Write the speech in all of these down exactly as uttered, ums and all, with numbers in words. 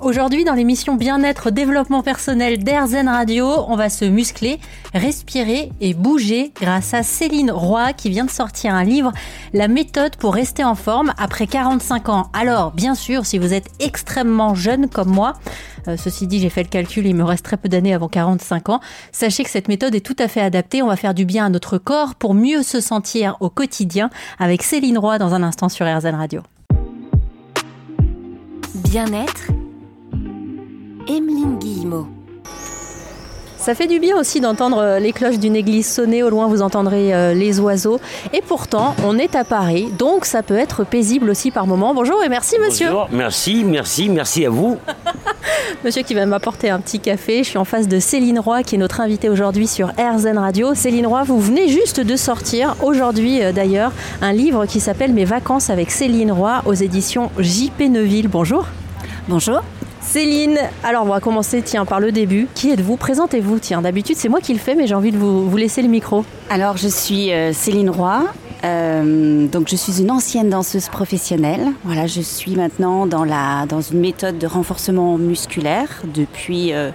Aujourd'hui, dans l'émission Bien-être développement personnel d'AirZen Radio, on va se muscler, respirer et bouger grâce à Céline Roy qui vient de sortir un livre, La méthode pour rester en forme après quarante-cinq ans. Alors, bien sûr, si vous êtes extrêmement jeune comme moi, euh, ceci dit, j'ai fait le calcul, il me reste très peu d'années avant quarante-cinq ans, sachez que cette méthode est tout à fait adaptée, on va faire du bien à notre corps pour mieux se sentir au quotidien avec Céline Roy dans un instant sur AirZen Radio. Bien-être, Emeline Guillemot. Ça fait du bien aussi d'entendre les cloches d'une église sonner. Au loin, vous entendrez les oiseaux. Et pourtant, on est à Paris, donc ça peut être paisible aussi par moments. Bonjour et merci, monsieur. Bonjour, merci, merci, merci à vous. Monsieur qui va m'apporter un petit café. Je suis en face de Céline Roy, qui est notre invitée aujourd'hui sur AirZen Radio. Céline Roy, vous venez juste de sortir, aujourd'hui d'ailleurs, un livre qui s'appelle « Mes vacances avec Céline Roy » aux éditions J P Neuville. Bonjour. Bonjour. Céline, alors on va commencer tiens, par le début. Qui êtes-vous ? Présentez-vous. Tiens, d'habitude, c'est moi qui le fais, mais j'ai envie de vous, vous laisser le micro. Alors, je suis euh, Céline Roy. Euh, donc, je suis une ancienne danseuse professionnelle. Voilà, je suis maintenant dans, la, dans une méthode de renforcement musculaire depuis euh,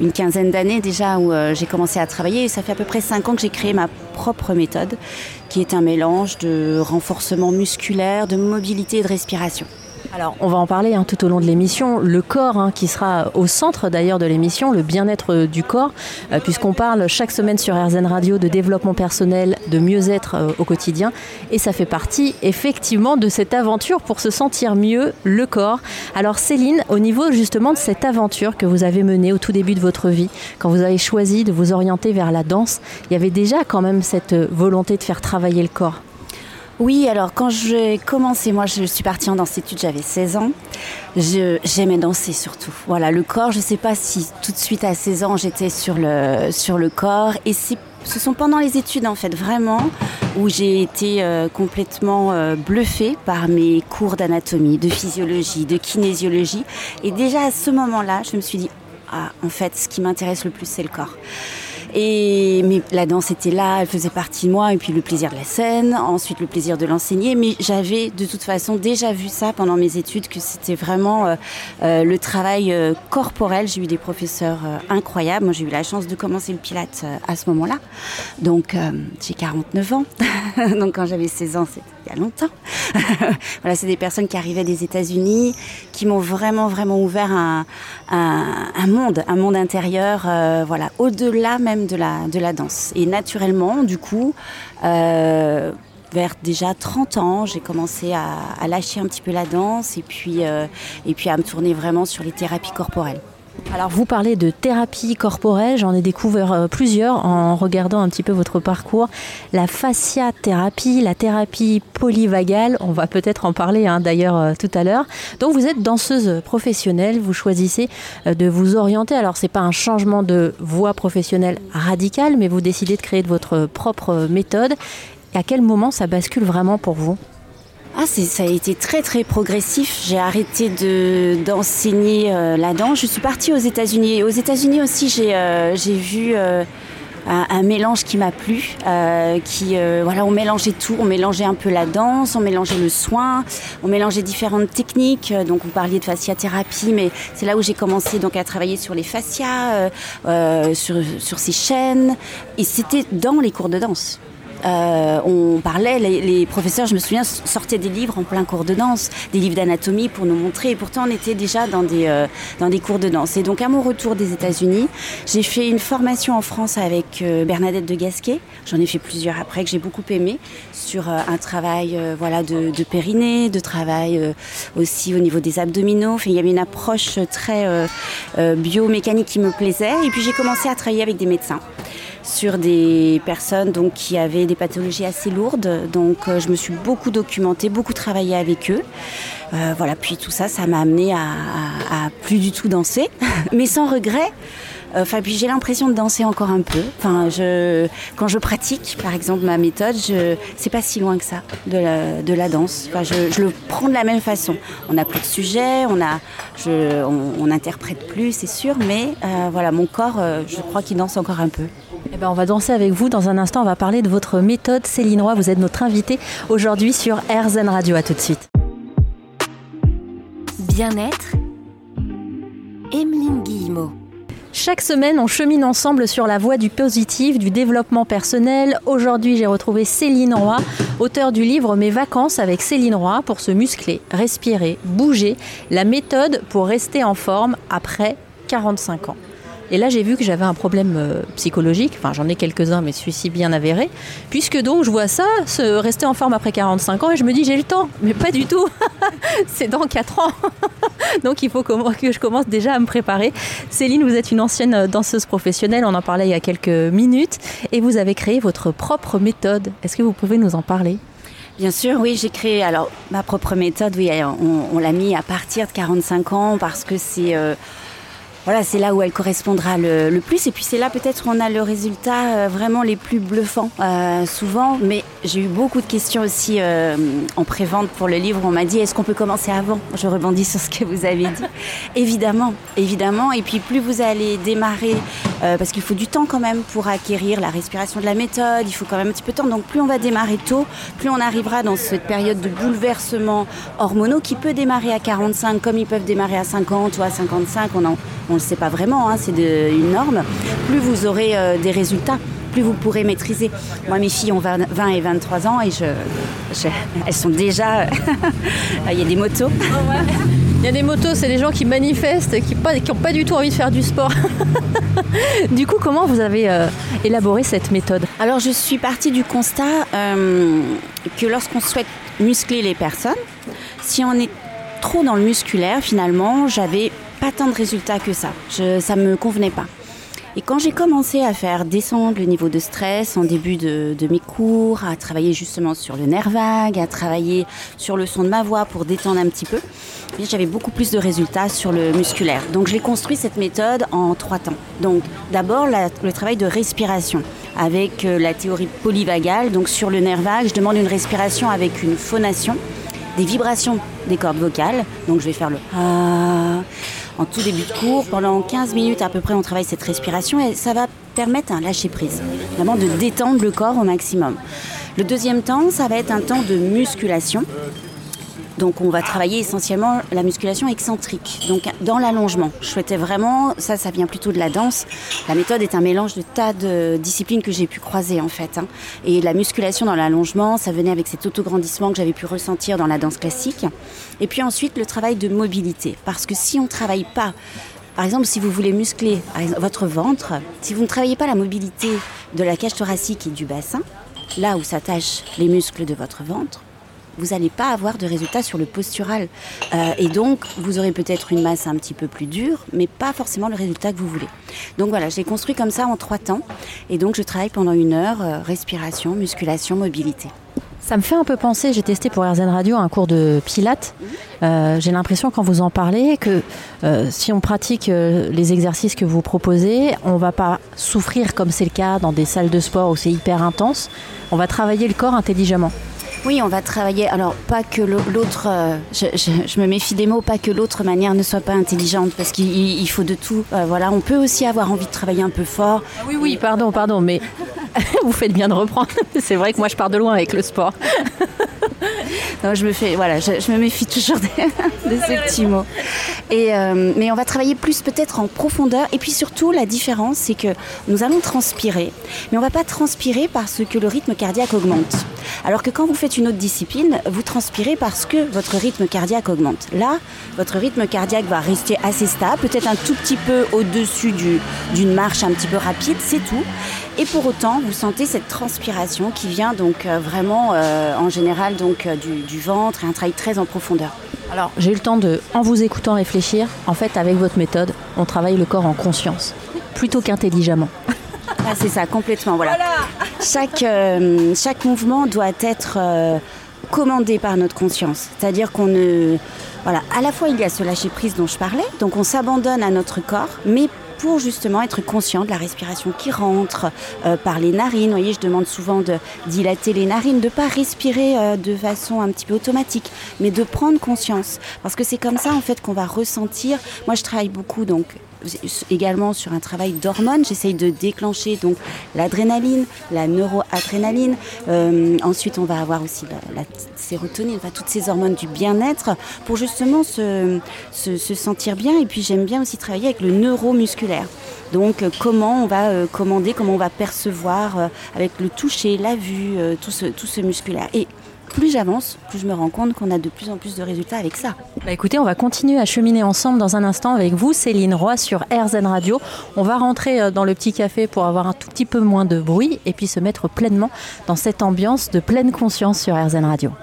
une quinzaine d'années déjà où euh, j'ai commencé à travailler. Et ça fait à peu près cinq ans que j'ai créé ma propre méthode, qui est un mélange de renforcement musculaire, de mobilité et de respiration. Alors, on va en parler hein, tout au long de l'émission. Le corps hein, qui sera au centre d'ailleurs de l'émission, le bien-être du corps, euh, puisqu'on parle chaque semaine sur AirZen Radio de développement personnel, de mieux-être euh, au quotidien. Et ça fait partie effectivement de cette aventure pour se sentir mieux, le corps. Alors Céline, au niveau justement de cette aventure que vous avez menée au tout début de votre vie, quand vous avez choisi de vous orienter vers la danse, il y avait déjà quand même cette volonté de faire travailler le corps. Oui, alors quand j'ai commencé, moi je suis partie en danse-études, j'avais seize ans. Je, j'aimais danser surtout. Voilà, le corps, je ne sais pas si tout de suite à seize ans j'étais sur le, sur le corps. Et c'est, ce sont pendant les études en fait, vraiment, où j'ai été euh, complètement euh, bluffée par mes cours d'anatomie, de physiologie, de kinésiologie. Et déjà à ce moment-là, je me suis dit, ah, en fait, ce qui m'intéresse le plus, c'est le corps. Et mais la danse était là, elle faisait partie de moi, et puis le plaisir de la scène, ensuite le plaisir de l'enseigner. Mais j'avais de toute façon déjà vu ça pendant mes études, que c'était vraiment euh, euh, le travail euh, corporel. J'ai eu des professeurs euh, incroyables. Moi, j'ai eu la chance de commencer le Pilates euh, à ce moment-là. Donc, euh, j'ai quarante-neuf ans. Donc, quand j'avais seize ans, c'était il y a longtemps. Voilà, c'est des personnes qui arrivaient des États-Unis, qui m'ont vraiment, vraiment ouvert un, un, un monde, un monde intérieur, euh, voilà, au-delà même de la, de la danse. Et naturellement, du coup, euh, vers déjà trente ans, j'ai commencé à, à lâcher un petit peu la danse et puis, euh, et puis à me tourner vraiment sur les thérapies corporelles. Alors vous parlez de thérapie corporelle, j'en ai découvert plusieurs en regardant un petit peu votre parcours. La fasciathérapie, la thérapie polyvagale, on va peut-être en parler hein, d'ailleurs tout à l'heure. Donc vous êtes danseuse professionnelle, vous choisissez de vous orienter. Alors c'est pas un changement de voie professionnelle radical, mais vous décidez de créer de votre propre méthode. Et à quel moment ça bascule vraiment pour vous ? Ah, c'est, ça a été très très progressif. J'ai arrêté de d'enseigner euh, la danse. Je suis partie aux États-Unis. Et aux États-Unis aussi, j'ai euh, j'ai vu euh, un, un mélange qui m'a plu. Euh, qui euh, voilà, on mélangeait tout. On mélangeait un peu la danse, on mélangeait le soin, on mélangeait différentes techniques. Donc, vous parliez de fasciathérapie, mais c'est là où j'ai commencé donc à travailler sur les fascias, euh, euh, sur sur ces chaînes. Et c'était dans les cours de danse. Euh, on parlait, les, les professeurs, je me souviens, sortaient des livres en plein cours de danse, des livres d'anatomie pour nous montrer. Et pourtant, on était déjà dans des, euh, dans des cours de danse. Et donc, à mon retour des États-Unis, j'ai fait une formation en France avec euh, Bernadette de Gasquet. J'en ai fait plusieurs après que j'ai beaucoup aimé sur euh, un travail euh, voilà, de, de périnée, de travail euh, aussi au niveau des abdominaux. Enfin, il y avait une approche très euh, euh, biomécanique qui me plaisait. Et puis, j'ai commencé à travailler avec des médecins sur des personnes donc, qui avaient des pathologies assez lourdes. Donc, euh, je me suis beaucoup documentée, beaucoup travaillée avec eux. Euh, voilà, puis tout ça, ça m'a amenée à, à, à plus du tout danser, mais sans regret. Enfin, puis j'ai l'impression de danser encore un peu. Enfin, je, quand je pratique, par exemple, ma méthode, je, c'est pas si loin que ça de la, de la danse. Enfin, je, je le prends de la même façon. On n'a plus de sujet, on a, je, on, on interprète plus, c'est sûr, mais euh, voilà, mon corps, euh, je crois qu'il danse encore un peu. Eh ben, on va danser avec vous. Dans un instant, on va parler de votre méthode. Céline Roy, vous êtes notre invitée aujourd'hui sur AirZen Radio. À tout de suite. Bien-être, Emeline Guillemot. Chaque semaine, on chemine ensemble sur la voie du positif, du développement personnel. Aujourd'hui, j'ai retrouvé Céline Roy, auteure du livre « Mes vacances avec Céline Roy » pour se muscler, respirer, bouger, la méthode pour rester en forme après quarante-cinq ans. Et là, j'ai vu que j'avais un problème euh, psychologique. Enfin, j'en ai quelques-uns, mais celui-ci bien avéré. Puisque donc, je vois ça, se rester en forme après quarante-cinq ans, et je me dis, j'ai le temps. Mais pas du tout. C'est dans quatre ans. Donc, il faut que je commence déjà à me préparer. Céline, vous êtes une ancienne danseuse professionnelle. On en parlait il y a quelques minutes. Et vous avez créé votre propre méthode. Est-ce que vous pouvez nous en parler ? Bien sûr, oui, j'ai créé alors ma propre méthode. Oui, on, on l'a mis à partir de quarante-cinq ans parce que c'est... Euh, Voilà, c'est là où elle correspondra le, le plus. Et puis, c'est là peut-être où on a le résultat euh, vraiment les plus bluffants, euh, souvent. Mais j'ai eu beaucoup de questions aussi euh, en pré-vente pour le livre. On m'a dit, est-ce qu'on peut commencer avant ? Je rebondis sur ce que vous avez dit. Évidemment, évidemment. Et puis, plus vous allez démarrer, euh, parce qu'il faut du temps quand même pour acquérir la respiration de la méthode. Il faut quand même un petit peu de temps. Donc, plus on va démarrer tôt, plus on arrivera dans cette période de bouleversement hormonaux qui peut démarrer à quarante-cinq, comme ils peuvent démarrer à cinquante ou à cinquante-cinq. On en... On ne le sait pas vraiment, hein, c'est de, une norme. Plus vous aurez euh, des résultats, plus vous pourrez maîtriser. Moi, mes filles ont vingt et vingt-trois ans et je, je, elles sont déjà... Il y a des motos. Oh ouais. Il y a des motos, c'est des gens qui manifestent, qui n'ont pas, qui ont pas du tout envie de faire du sport. Du coup, comment vous avez euh, élaboré cette méthode ? Alors, je suis partie du constat euh, que lorsqu'on souhaite muscler les personnes, si on est trop dans le musculaire, finalement, j'avais... pas tant de résultats que ça, je, ça me convenait pas. Et quand j'ai commencé à faire descendre le niveau de stress en début de, de mes cours, à travailler justement sur le nerf vague, à travailler sur le son de ma voix pour détendre un petit peu, j'avais beaucoup plus de résultats sur le musculaire. Donc j'ai construit cette méthode en trois temps. Donc d'abord la, le travail de respiration avec la théorie polyvagale. Donc sur le nerf vague, je demande une respiration avec une phonation, des vibrations des cordes vocales. Donc je vais faire le ah. En tout début de cours, pendant quinze minutes à peu près, on travaille cette respiration et ça va permettre un lâcher-prise, vraiment de détendre le corps au maximum. Le deuxième temps, ça va être un temps de musculation. Donc on va travailler essentiellement la musculation excentrique, donc dans l'allongement. Je souhaitais vraiment, ça, ça vient plutôt de la danse. La méthode est un mélange de tas de disciplines que j'ai pu croiser en fait. Hein. Et la musculation dans l'allongement, ça venait avec cet autograndissement que j'avais pu ressentir dans la danse classique. Et puis ensuite, le travail de mobilité. Parce que si on ne travaille pas, par exemple, si vous voulez muscler votre ventre, si vous ne travaillez pas la mobilité de la cage thoracique et du bassin, là où s'attachent les muscles de votre ventre, vous n'allez pas avoir de résultats sur le postural. Euh, et donc, vous aurez peut-être une masse un petit peu plus dure, mais pas forcément le résultat que vous voulez. Donc voilà, je l'ai construit comme ça en trois temps. Et donc, je travaille pendant une heure, euh, respiration, musculation, mobilité. Ça me fait un peu penser, j'ai testé pour AirZen Radio un cours de pilates. Euh, j'ai l'impression, quand vous en parlez, que euh, si on pratique euh, les exercices que vous proposez, on ne va pas souffrir comme c'est le cas dans des salles de sport où c'est hyper intense. On va travailler le corps intelligemment. Oui, on va travailler, alors pas que l'autre, euh, je, je, je me méfie des mots, pas que l'autre manière ne soit pas intelligente, parce qu'il il faut de tout, euh, voilà, on peut aussi avoir envie de travailler un peu fort. Oui, oui, pardon, pardon, mais vous faites bien de reprendre, c'est vrai que moi je pars de loin avec le sport. Non, je me fais, voilà, je, je me méfie toujours de, de ces petits mots. Et, euh, mais on va travailler plus peut-être en profondeur. Et puis surtout, la différence, c'est que nous allons transpirer, mais on ne va pas transpirer parce que le rythme cardiaque augmente. Alors que quand vous faites une autre discipline, vous transpirez parce que votre rythme cardiaque augmente. Là, votre rythme cardiaque va rester assez stable, peut-être un tout petit peu au-dessus du, d'une marche un petit peu rapide, c'est tout. Et pour autant, vous sentez cette transpiration qui vient donc euh, vraiment, euh, en général, donc, euh, du, du ventre et un travail très en profondeur. Alors, j'ai eu le temps de, en vous écoutant réfléchir, en fait, avec votre méthode, on travaille le corps en conscience, plutôt qu'intelligemment. Ah, c'est ça, complètement, voilà. voilà chaque, euh, chaque mouvement doit être euh, commandé par notre conscience. C'est-à-dire qu'on ne... Voilà, à la fois, il y a ce lâcher-prise dont je parlais, donc on s'abandonne à notre corps, mais pour justement être conscient de la respiration qui rentre euh, par les narines. Vous voyez, je demande souvent de dilater les narines, de ne pas respirer euh, de façon un petit peu automatique, mais de prendre conscience. Parce que c'est comme ça, en fait, qu'on va ressentir... Moi, je travaille beaucoup, donc... également sur un travail d'hormones. J'essaye de déclencher donc l'adrénaline, la neuroadrénaline. Euh, ensuite, on va avoir aussi la, la sérotonine, enfin, toutes ces hormones du bien-être pour justement se, se, se sentir bien. Et puis, j'aime bien aussi travailler avec le neuromusculaire. Donc, euh, comment on va euh, commander, comment on va percevoir euh, avec le toucher, la vue, euh, tout ce, tout ce musculaire. Et plus j'avance, plus je me rends compte qu'on a de plus en plus de résultats avec ça. Bah écoutez, on va continuer à cheminer ensemble dans un instant avec vous, Céline Roy, sur AirZen Radio. On va rentrer dans le petit café pour avoir un tout petit peu moins de bruit et puis se mettre pleinement dans cette ambiance de pleine conscience sur AirZen Radio.